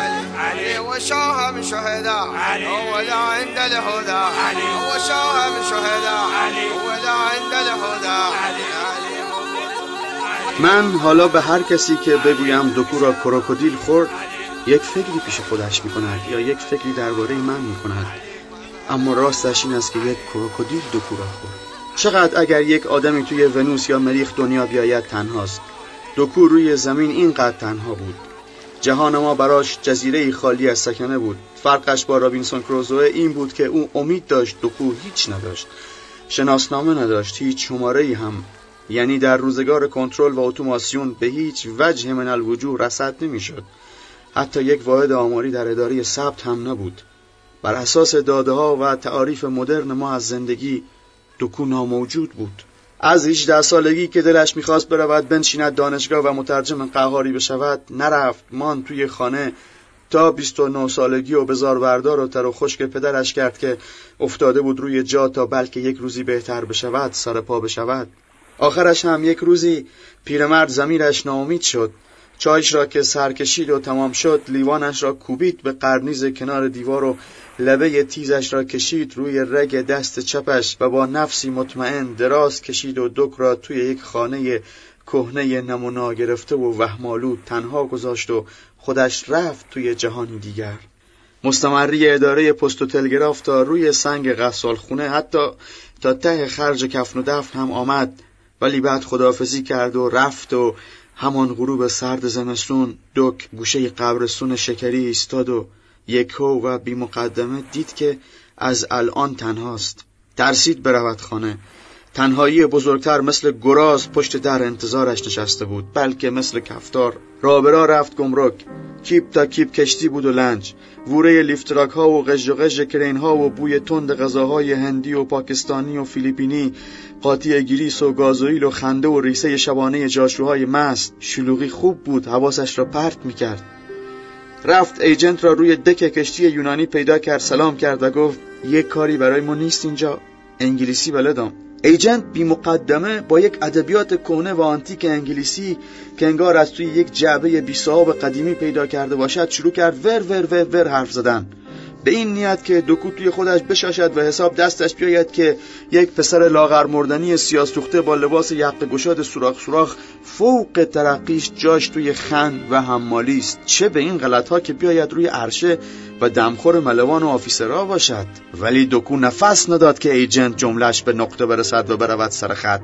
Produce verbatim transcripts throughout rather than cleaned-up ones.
علي علي وشاهم شهداء ولا عند الهدى علي وشاهم شهداء ولا عند الهدى. من حالا به هر کسی که بگویم دکورا کروکودیل خورد یک فکری پیش خودش میکند یا یک فکری درباره من میکند، اما راستش این است که یک کروکودیل دکورا خورد. چقدر اگر یک آدمی توی ونوس یا مریخ دنیا بیاید تنهاست. دکور روی زمین اینقدر تنها بود. جهان ما براش جزیره‌ای خالی از سکنه بود. فرقش با رابینسون کروزوه این بود که او امید داشت، دکور هیچ نداشت. شناسنامه نداشت، هیچ شماره‌ای هم. یعنی در روزگار کنترل و اتوماسیون به هیچ وجه من الوجوه رصد نمی‌شد. حتی یک واحد آماری در اداره ثبت هم نبود. بر اساس داده‌ها و تعاریف مدرن ما از زندگی، دکور ناموجود بود. از هجده سالگی که دلش میخواست برود بنشیند دانشگاه و مترجم قهاری بشود نرفت، مان توی خانه تا بیست و نه سالگی و بزاروردار و تر و خشک پدرش کرد که افتاده بود روی جا تا بلکه یک روزی بهتر بشود، سر پا بشود. آخرش هم یک روزی پیرمرد ضمیرش ناامید شد. چایش را که سرکشید و تمام شد لیوانش را کوبید به قرنیز کنار دیوار و لبه تیزش را کشید روی رگ دست چپش و با نفسی مطمئن دراز کشید و دک را توی یک خانه کهنه نمونا گرفته و وهم‌آلود تنها گذاشت و خودش رفت توی جهان دیگر. مستمری اداره پست و تلگراف تا روی سنگ غسالخونه، حتی تا ته خرج کفن و دفن هم آمد، ولی بعد خداحافظی کرد و رفت و همان غروب سرد زمستون دک گوشه قبرستون شکری ایستاد و یکهو و بی مقدمه دید که از الان تنهاست. ترسید برود خانه. تنهایی بزرگتر مثل گراز پشت در انتظارش نشسته بود، بلکه مثل کفتار رابرا رفت گمرک. کیپ تا کیپ کشتی بود و لنج، ووره لیفتراک ها و قژ و قژ کرین ها و بوی تند غذاهای هندی و پاکستانی و فیلیپینی، قاطی گریس و گازوئیل و خنده و ریسه شبانه جاشوهای مست. شلوغی خوب بود، حواسش را پرت می‌کرد. رفت ایجنت را روی دک کشتی یونانی پیدا کرد، سلام کرد و گفت یک کاری برای ما نیست اینجا، انگلیسی بلدم. ایجنت بی مقدمه با یک ادبیات کهنه و آنتیک انگلیسی که انگار از توی یک جعبه بی صاحب قدیمی پیدا کرده باشد شروع کرد ور ور ور ور حرف زدن، به این نیت که دکو توی خودش بشاشد و حساب دستش بیاید که یک پسر لاغر مردنی سیاه‌سوخته با لباس یقه گشاد سوراخ سوراخ فوق ترقیش جاش توی خند و حمالی است، چه به این غلط‌ها که بیاید روی عرشه و دمخور ملوان و آفیسرها باشد. ولی دکو نفس نداد که ایجنت جملهش به نقطه برسد و برود سر خط.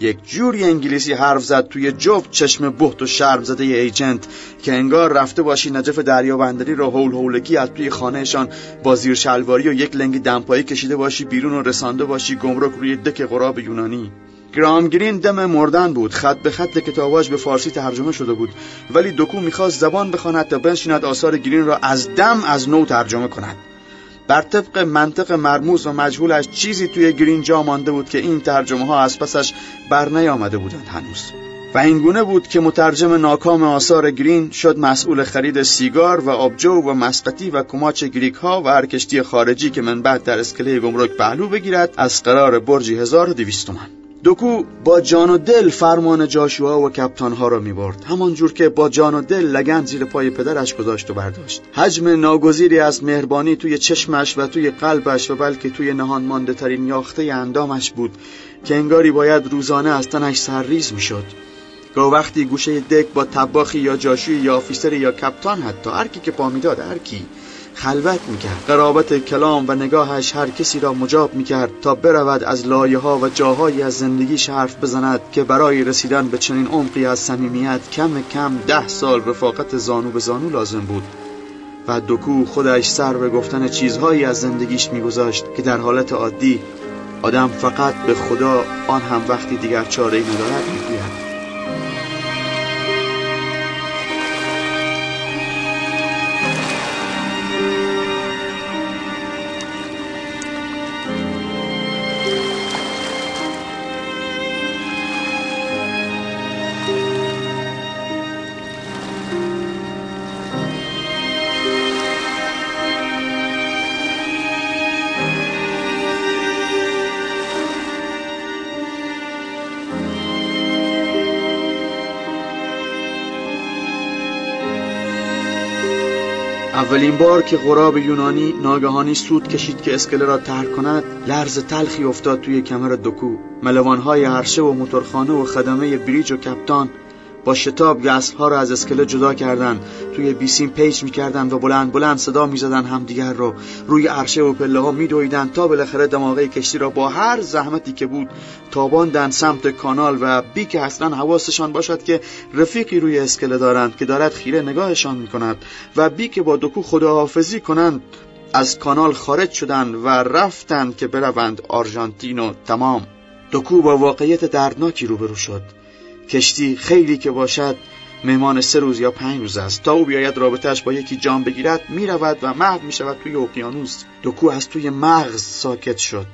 یک جوری انگلیسی حرف زد توی جفت چشم بهت و شرم زده ایجنت که انگار رفته باشی نجف دریابندری را هول هولکی از توی خانهشان با زیر شلواری و یک لنگ دمپایی کشیده باشی بیرون و رسانده باشی گمرک روی دک غراب یونانی. گرام گرین دم مردن بود، خط به خط کتاباش به فارسی ترجمه شده بود، ولی دکو میخواست زبان بخواند تا بنشیند آثار گرین را از دم از نو ترجمه کند. بر طبق منطق مرموز و مجهولش چیزی توی گرین جا مانده بود که این ترجمه ها از پسش بر نیامده بودند هنوز. و اینگونه بود که مترجم ناکام آثار گرین شد مسئول خرید سیگار و آبجو و مسقطی و کماچ گریک ها و هر کشتی خارجی که من بعد در اسکله گمرک پهلو بگیرد از قرار برجی هزار و دویست تومان. دکو با جان و دل فرمان جاشوها و کپتانها را می‌برد، همان جور که با جان و دل لگن زیر پای پدرش گذاشت و برداشت. حجم ناگزیری از مهربانی توی چشمش و توی قلبش و بلکه توی نهان مانده ترین یاخته اندامش بود که انگاری باید روزانه از تنش سرریز می‌شد. گاه وقتی گوشه دک با طباخی یا جاشوی یا آفیسر یا کپتان، حتی هر کی که پا می‌داد، هر کی خلوت میکرد. قرابت کلام و نگاهش هر کسی را مجاب میکرد تا برود از لایه ها و جاهایی از زندگیش حرف بزند که برای رسیدن به چنین عمقی از صمیمیت کم کم ده سال رفاقت زانو به زانو لازم بود. و دکو خودش سر به گفتن چیزهایی از زندگیش میگذاشت که در حالت عادی آدم فقط به خدا آن هم وقتی دیگر چاره‌ای ندارد میگوید. اولین بار که غراب یونانی ناگهانی سود کشید که اسکله را ترک کند، لرز تلخی افتاد توی کمر دوکو. ملوانهای عرشه و موتورخانه و خدمه بریج و کپتان با شتاب گسل‌ها را از اسکله جدا کردند، توی بیسیم پیچ می‌کردند و بلند بلند صدا می‌زدند همدیگر رو. روی عرشه و پله‌ها می‌دویدند تا بالاخره دماغه کشتی را با هر زحمتی که بود تاباندند سمت کانال و بی که اصلا حواسشان باشد که رفیقی روی اسکله دارند که دارد خیره نگاهشان می‌کند و بی که با دوکو خداحافظی کنند از کانال خارج شدند و رفتند که بروند آرژانتین و تمام. دوکو با واقعیت دردناکی روبرو شد. کشتی خیلی که باشد مهمان سه روز یا پنج روز است. تا او بیاید رابطهش با یکی جان بگیرد میرود و محو میشود توی اقیانوس. دوکو از توی مغز ساکت شد.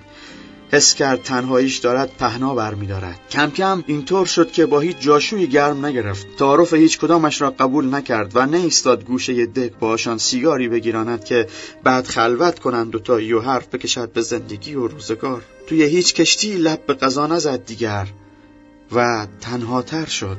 حس کرد تنهاییش دارد پهنا برمی‌دارد. کم کم اینطور شد که با هیچ جاشویی گرم نگرفت. تعارف هیچ کدامش را قبول نکرد و نایستاد گوشه دک باهاشان سیگاری بگیراند که بعد خلوت کنند دوتایی و حرف بکشد به زندگی و روزگار. توی هیچ کشتی لب به قضا نزد دیگر و تنها تر شد.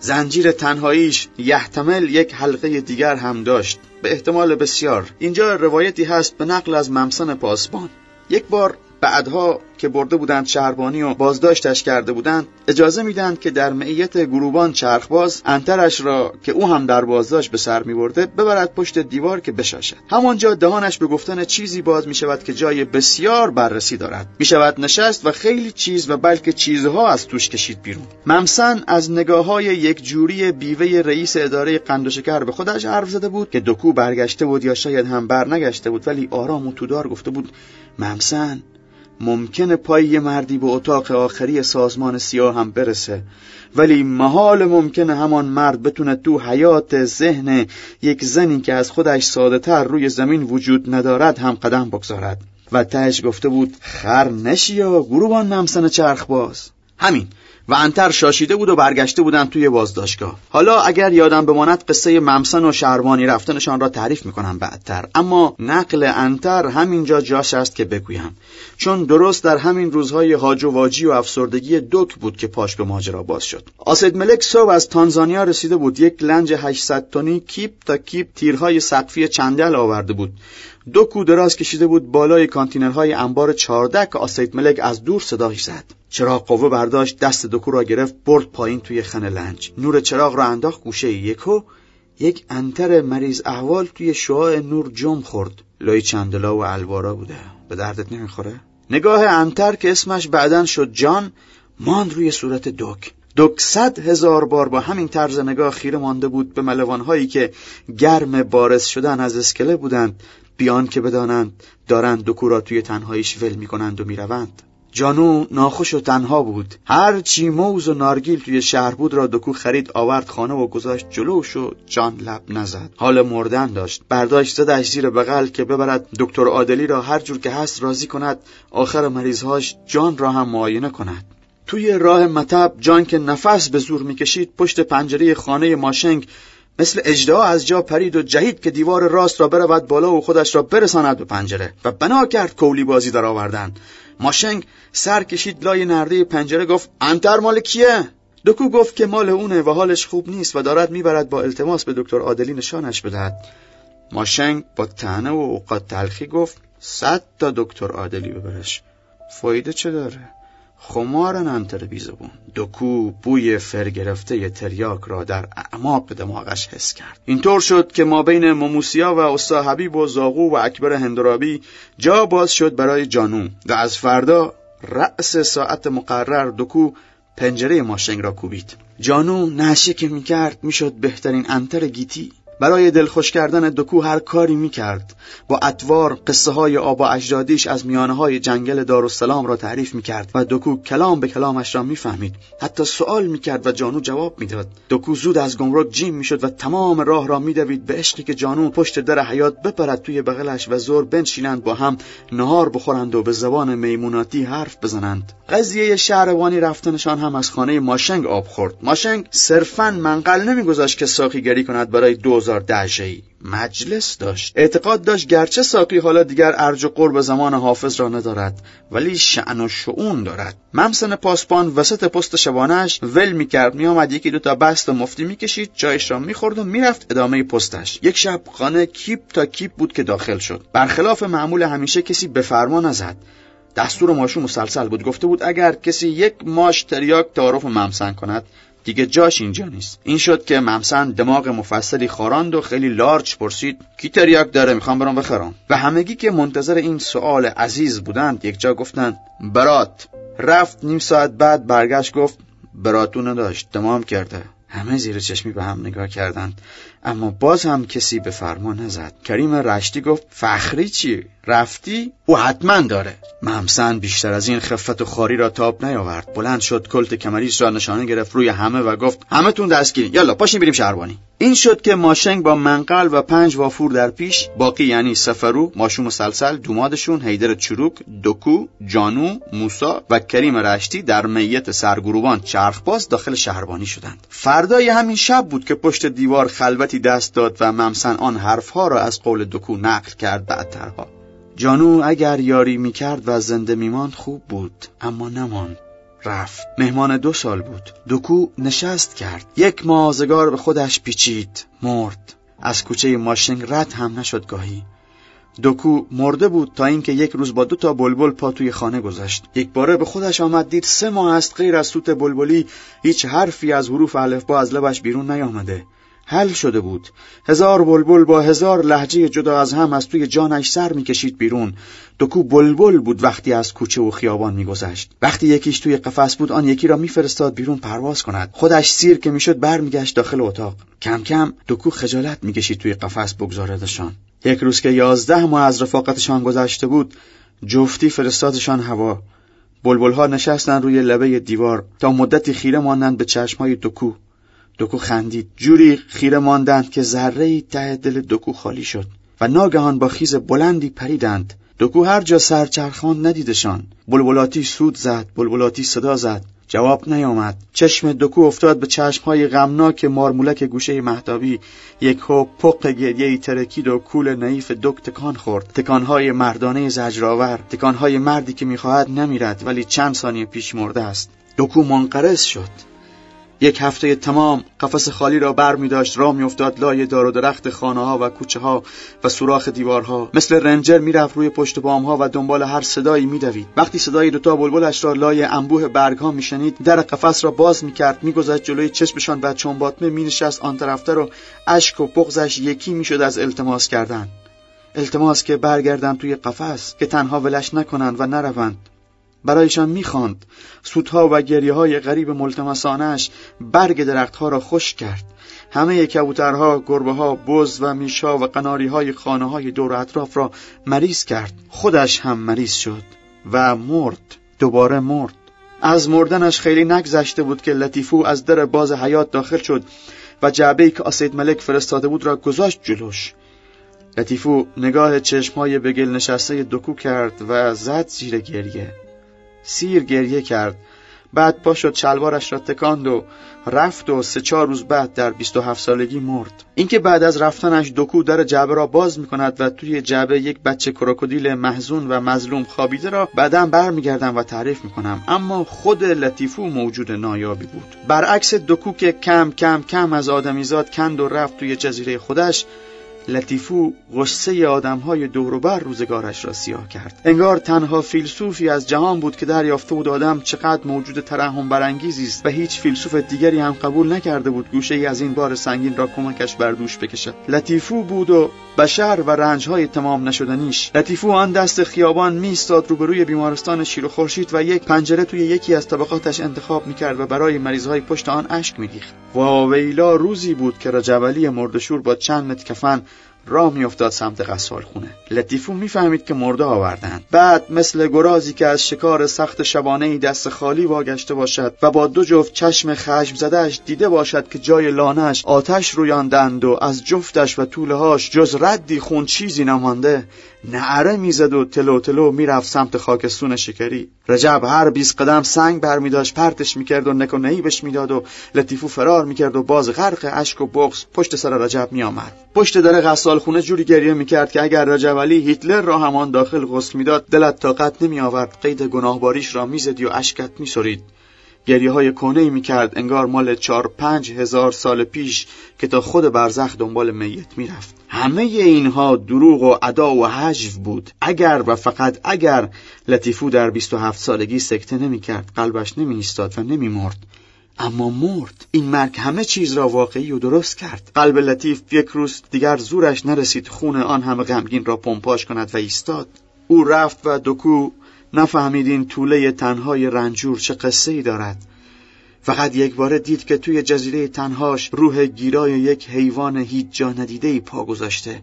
زنجیر تنهاییش یحتمل یک حلقه دیگر هم داشت، به احتمال بسیار. اینجا روایتی هست به نقل از ممسن پاسبان. یک بار بعدها که برده بودند شهربانی و بازداشتش کرده بودند، اجازه میدند که در معیت گروبان چرخباز انترش را که او هم در بازداشت به سر میبرده ببرد پشت دیوار که بشاشد. همانجا دهانش به گفتن چیزی باز میشود که جای بسیار بررسی دارد. میشود نشست و خیلی چیز و بلکه چیزها از توش کشید بیرون. ممسن از نگاههای یک جوری بیوه رئیس اداره قند و شکر به خودش حرف زده بود که دوکو برگشته بود یا شاید هم برنگشته بود، ولی آرام و تودار گفته بود ممسن ممکنه پای یه مردی به اتاق آخری سازمان سیاه هم برسه، ولی محال ممکنه همان مرد بتونه تو حیات ذهن یک زنی که از خودش ساده تر روی زمین وجود ندارد هم قدم بگذارد. و تهش گفته بود خر نشیا گروبان ممسن چرخباز. همین. و انتر شاشیده بود و برگشته بودن توی بازداشتگاه. حالا اگر یادم بماند قصه ممسن و شهربانی رفتنشان را تعریف میکنم بعدتر، اما نقل انتر همینجا جاش است که بگویم، چون درست در همین روزهای هاج و واجی و افسردگی دوک بود که پاش به ماجرا باز شد. آسد ملک صبح از تانزانیا رسیده بود. یک لنج هشتصد تنی کیپ تا کیپ تیرهای سقفی چندل آورده بود. دوکو دراز کشیده بود بالای کانتینرهای انبار چهارده که آسد ملک از دور صداش زد. چراغ قوه برداشت، دست دوکو را گرفت، برد پایین توی خن لنج. نور چراغ را انداخت گوشه یکو. یک انتر مریض احوال توی شعاع نور جم خورد. لای چندلا و الوارا بوده. به دردت نمیخوره؟ نگاه انتر که اسمش بعدن شد جان، ماند روی صورت دوک. دوک صد هزار بار با همین طرز نگاه خیره مانده بود به ملوانهایی که گرم بارز شدن از اسکله بودند، بیان که بدانند دارند دوکو را توی تنهاییش ول میکنند و میروند. جانو ناخوش و تنها بود. هر چی موز و نارگیل توی شهر بود را دوکو خرید آورد خانه و گذاشت جلوش و جان لب نزد. حال مردن داشت. برداشت زدش زیر بغل که ببرد دکتر عادلی را هر جور که هست راضی کند، آخر مریضهاش جان را هم معاینه کند. توی راه مطب جان که نفس به زور میکشید پشت پنجره خانه ماشنگ مثل اژدها از جا پرید و جهید که دیوار راست را برود بالا و خودش را برساند به پنجره و بنا کرد کولی بازی در آوردن. ماشنگ سر کشید لای نرده پنجره، گفت انتر مال کیه؟ دوکو گفت که مال اونه و حالش خوب نیست و دارد میبرد با التماس به دکتر عادلی نشانش بدهد. ماشنگ با طعنه و اوقات تلخی گفت صد تا دکتر عادلی ببرش، فایده چه داره؟ خمارن انتر بیزبون. دوکو بوی فر گرفته ی تریاک را در اعماق دماغش حس کرد. اینطور شد که ما بین موموسیا و استا حبیب و زاغو و اکبر هندرابی جا باز شد برای جانو و از فردا رأس ساعت مقرر دوکو پنجره ماشنگ را کوبید. جانو نشه که میکرد میشد بهترین انتر گیتی. برای دلخوش کردن دوکو هر کاری میکرد. با اطوار قصه های آبا اجدادیش از میانه های جنگل دارالسلام را تعریف میکرد و دوکو کلام به کلامش را میفهمید. حتی سوال میکرد و جانو جواب میداد. دوکو زود از گمرک جیم میشد و تمام راه را میدوید به عشقی که جانو پشت در حیات بپرد توی بغلش و زور بنشینند، با هم نهار بخورند و به زبان میموناتی حرف بزنند. قضیه شهربانی رفتنشان هم از خانه ماشنگ آب خورد. ماشنگ صرفاً منقل نمیگذاشت که ساقیگری کند برای دوز رضا دهشه‌ای مجلس داشت. اعتقاد داشت گرچه ساقی حالا دیگر ارج و قرب زمان حافظ را ندارد، ولی شأن و شؤون دارد. ممسن پاسبان وسط پست شبانهش ول میکرد، میآمد یکی دوتا بست و مفتی میکشید، چایش را میخورد و میرفت ادامه پستش. یک شب خانه کیپ تا کیپ بود که داخل شد. برخلاف معمول همیشه کسی به فرما نزد. دستور ماشو مسلسل بود. گفته بود اگر کسی یک ماش تریاک تعارف ممسن کند دیگه جاش اینجا نیست. این شد که ممسن دماغ مفصلی خاراند و خیلی لارج پرسید کی تریاک داره، میخوام برام بخرم. و همگی که منتظر این سوال عزیز بودند یک جا گفتن برات. رفت نیم ساعت بعد برگشت گفت براتون نداشت، تمام کرده. همه زیر چشمی به هم نگاه کردند، اما باز هم کسی به فرمان نزد. کریم رشتی گفت فخری چی؟ رفتی؟ او حتما داره. ممسن بیشتر از این خفت و خاری را تاب نیاورد. بلند شد، کلت کمریش را نشانه گرفت روی همه و گفت همه تون دستگیرین، یالا پاشین بریم شهربانی. این شد که ماشنگ با منقل و پنج وافور در پیش، باقی یعنی سفرو، ماشوم سلسل، دومادشون، حیدر چروک، دکو، جانو، موسا و کریم رشتی در میت سرگروبان چرخباز داخل شهربانی شدند. فردای همین شب بود که پشت دیوار خلوتی دست داد و ممسن آن حرفها را از قول دکو نقل کرد بعدترها. جانو اگر یاری میکرد و زنده میماند خوب بود، اما نماند، رفت. مهمان دو سال بود. دکو نشست کرد، یک مازگار به خودش پیچید، مرد. از کوچه ماشنگ رد هم نشد گاهی. دکو مرده بود تا اینکه یک روز با دو تا بلبل پا توی خانه گذاشت. یک باره به خودش آمد دید سه ماه است غیر از سوت بلبلی هیچ حرفی از حروف الفبا از لبش بیرون نیامده. حل شده بود. هزار بلبل با هزار لهجه جدا از هم از توی جانش سر میکشید بیرون. دکو بلبل بود وقتی از کوچه و خیابان میگذشت. وقتی یکیش توی قفس بود آن یکی را میفرستاد بیرون پرواز کند. خودش سیر که میشد برمیگشت داخل اتاق. کم کم دکو خجالت میکشید توی قفس بگذاردشان. یک روز که یازده ماه از رفاقتشان گذشته بود، جفتی فرستادشان هوا. بلبل‌ها نشستن روی لبه دیوار تا مدتی خیره ماندند به چشم‌های دکو. دکو خندید، جوری خیره ماندند که ذره‌ای ته دل دکو خالی شد و ناگهان با خیز بلندی پریدند. دکو هر جا سرچرخان ندیدشان. بلبلاتی سود زد، بلبلاتی صدا زد، جواب نیامد. چشم دکو افتاد به چشم‌های غمناک مارمولک گوشه مهتابی. یک هو پق گریه‌ای ترکید و کول نعیف دک تکان خورد. تکان‌های مردانه زجرآور، تکان‌های مردی که می‌خواهد نمیرد ولی چند ثانیه پیش مرده است. دکو منقرض شد. یک هفته تمام قفس خالی را بر می داشت، را می افتاد لای دار و درخت خانه ها و کوچه ها و سوراخ دیوارها. مثل رنجر می رفت روی پشت بام ها و دنبال هر صدایی می دوید. وقتی صدای دوتا بلبلش را لای انبوه برگ ها می شنید، در قفس را باز می کرد، می گذاشت جلوی چشمشان و چنباتمه می نشست آن طرفتر و اشک و بغضش یکی می شد از التماس کردن. التماس که برگردن توی قفس، که تنها ولش نکنند و نروند. برایشان میخواند. سودها و گریه‌های غریب ملتمسانش برگ درختها را خشک کرد. همه کبوترها، گربه‌ها، بز و میشا و قناری‌های خانه‌های دور و اطراف را مریض کرد. خودش هم مریض شد و مرد. دوباره مرد. از مردنش خیلی نگذشته بود که لطیفو از در باز حیات داخل شد و جعبه‌ای که اسید ملک فرستاده بود را گذاشت جلوش. لطیفو نگاه چشم‌های به گل نشسته دکو کرد و زد زیر گریه. سیر گریه کرد، بعد پا شد، شلوارش را تکاند و رفت و سه چهار روز بعد در بیست و هفت سالگی مرد. اینکه بعد از رفتنش دکو در جعبه را باز می‌کند و توی جعبه یک بچه کروکودیل محزون و مظلوم خوابیده را بعداً برمیگردم و تعریف می‌کنم، اما خود لطیفو موجود نایابی بود. برعکس دکو که کم کم کم از آدمیزاد کند و رفت توی جزیره خودش، لطیفو غصه آدم‌های دور و بر روزگارش را سیاه کرد. انگار تنها فیلسوفی از جهان بود که دریافته بود آدم چقدر موجود ترحم برانگیزی است و هیچ فیلسوف دیگری هم قبول نکرده بود گوشه‌ای از این بار سنگین را کمکش بر دوش بکشد. لطیفو بود و بشر و رنج‌های تمام نشدنیش. لطیفو آن دست خیابان می‌ایستاد روبروی بیمارستان شیر و خورشید و یک پنجره توی یکی از طبقاتش انتخاب می‌کرد و برای مریض‌های پشت آن اشک می‌ریخت. واویلا روزی بود که رجب علی مرده‌شور با چند متر کفن راه میافتاد سمت غسالخونه. لطیفو میفهمید که مرده آوردند. بعد مثل گرازی که از شکار سخت شبانه‌ای دست خالی واگشته باشد و با دو جفت چشم خشم زدهش دیده باشد که جای لانهش آتش رویاندند و از جفتش و توله‌هاش جز ردی خون چیزی نمانده، نعره میزد و تلو تلو میرفت سمت خاکستون شکری. رجب هر بیست قدم سنگ برمیداشت پرتش میکرد و نک و نهیبش میداد و لطیفو فرار میکرد و باز غرق اشک و بغض پشت سر رجب میآمد. پشت در غسالخونه جوری گریه میکرد که اگر رجب علی هیتلر را همان داخل غسل میداد دلت طاقت نمیآورد. قید گناهباریش را میزدی و اشکت میسرید. گریه های کهنه‌ای میکرد انگار مال چار پنج هزار سال پیش که تا خود برزخ دنبال میت میرفت. همه اینها دروغ و عدا و هجو بود. اگر و فقط اگر لطیفو در بیست و هفت سالگی سکته نمیکرد، قلبش نمیایستاد و نمیمرد. اما مرد. این مرگ همه چیز را واقعی و درست کرد. قلب لطیف یک روز دیگر زورش نرسید خون آن همه غمگین را پمپاژ کند و ایستاد. او رفت و دکو نفهمید این توله تنهای رنجور چه قصه‌ای دارد. فقط یک بار دید که توی جزیره تنهاش روح گیرای یک حیوان هیچ جا ندیده‌ای پا گذاشته.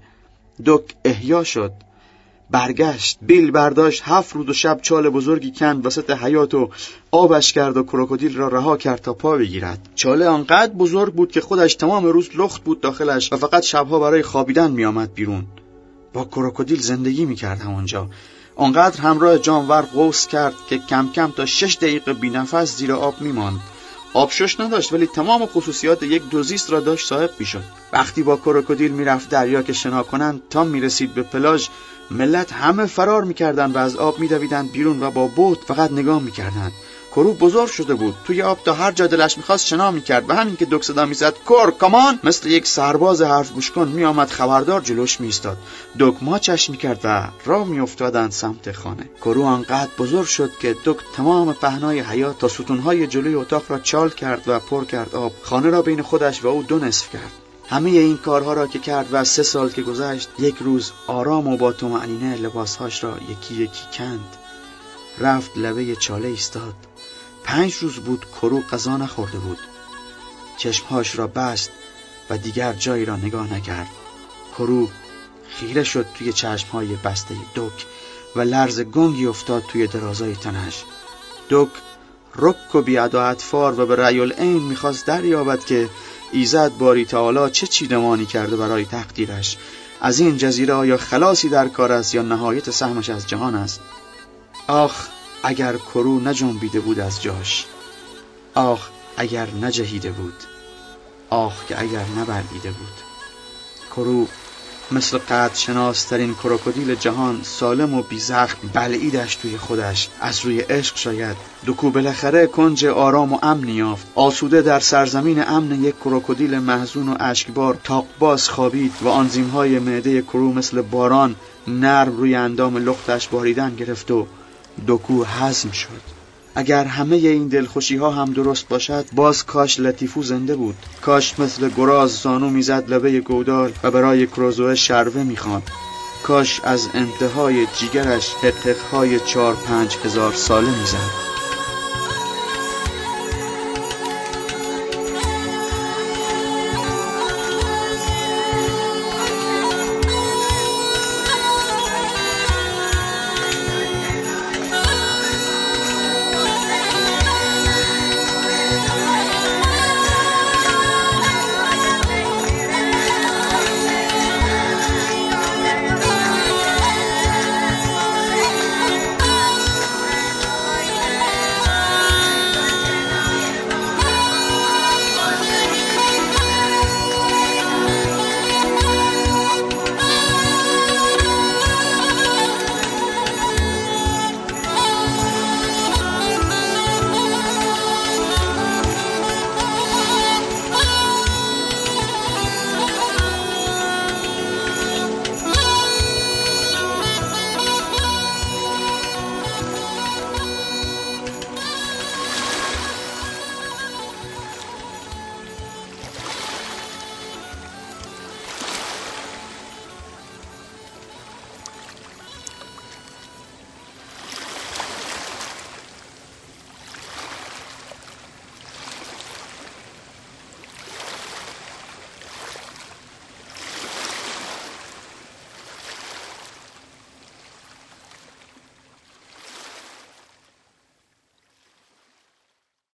دک احیا شد. برگشت، بیل برداشت، هفت روز و شب چال بزرگی کند وسط حیات و آبش کرد و کروکودیل را رها کرد تا پا بگیرد. چاله آنقدر بزرگ بود که خودش تمام روز لخت بود داخلش و فقط شبها برای خوابیدن می آمد بیرون. با کروکودیل زندگی می کرد همونجا. آنقدر همراه جانور غوص کرد که کم کم تا شش دقیقه بی نفس زیر آب می ماند. آب شش نداشت ولی تمام خصوصیات یک دوزیست را داشت صاحب می شد. وقتی با کروکودیل می رفت دریا که شنا کنند تا می رسید به پلاژ، ملت همه فرار میکردن و از آب میدویدن بیرون و با بوت فقط نگاه میکردن. کرو بزرگ شده بود، توی آب تا هر جا دلش میخواست شنا میکرد و همین که دک صدا میزد کور کامان، مثل یک سرباز حرف گوش کن میآمد خبردار جلوش میستاد. دک ماچش میکرد و راه میافتادن سمت خانه. کرو انقدر بزرگ شد که دک تمام پهنای حیات تا ستونهای جلوی اتاق را چال کرد و پر کرد آب. خانه را بین خودش و او دو نصف کرد. همه این کارها را که کرد و سه سال که گذشت، یک روز آرام و با طمأنینه لباسهاش را یکی یکی کند. رفت لبه چاله ایستاد. پنج روز بود کرو غذا نخورده بود. چشمهاش را بست و دیگر جایی را نگاه نکرد. کرو خیره شد توی چشمهای بسته دک و لرز گنگی افتاد توی درازای تنش. دک رک و بیادا اطفار و به رأی العین میخواست دریابد که ایزد باری تعالی چه چیدمانی کرده برای تقدیرش. از این جزیره آیا خلاصی در کار است یا نهایت سهمش از جهان است؟ آخ اگر کرو نجنبیده بود از جاش، آخ اگر نجهیده بود، آخ که اگر نبلعیده بود. کرو مثل قدرشناسترین کروکودیل جهان سالم و بی زخم بلعیدش توی خودش، از روی عشق شاید. دکو بالاخره کنج آرام و امنی یافت. آسوده در سرزمین امن یک کروکودیل محزون و اشکبار تاقباز خوابید و آنزیمهای معده کرو مثل باران نرم روی اندام لختش باریدن گرفت و دکو هضم شد. اگر همه این دلخوشی ها هم درست باشد، باز کاش لطیفو زنده بود. کاش مثل گراز زانو میزد لبه گودال و برای کروزوه شروه میخواند. کاش از انتهای جیگرش حقیقهای چار پنج هزار ساله میزد.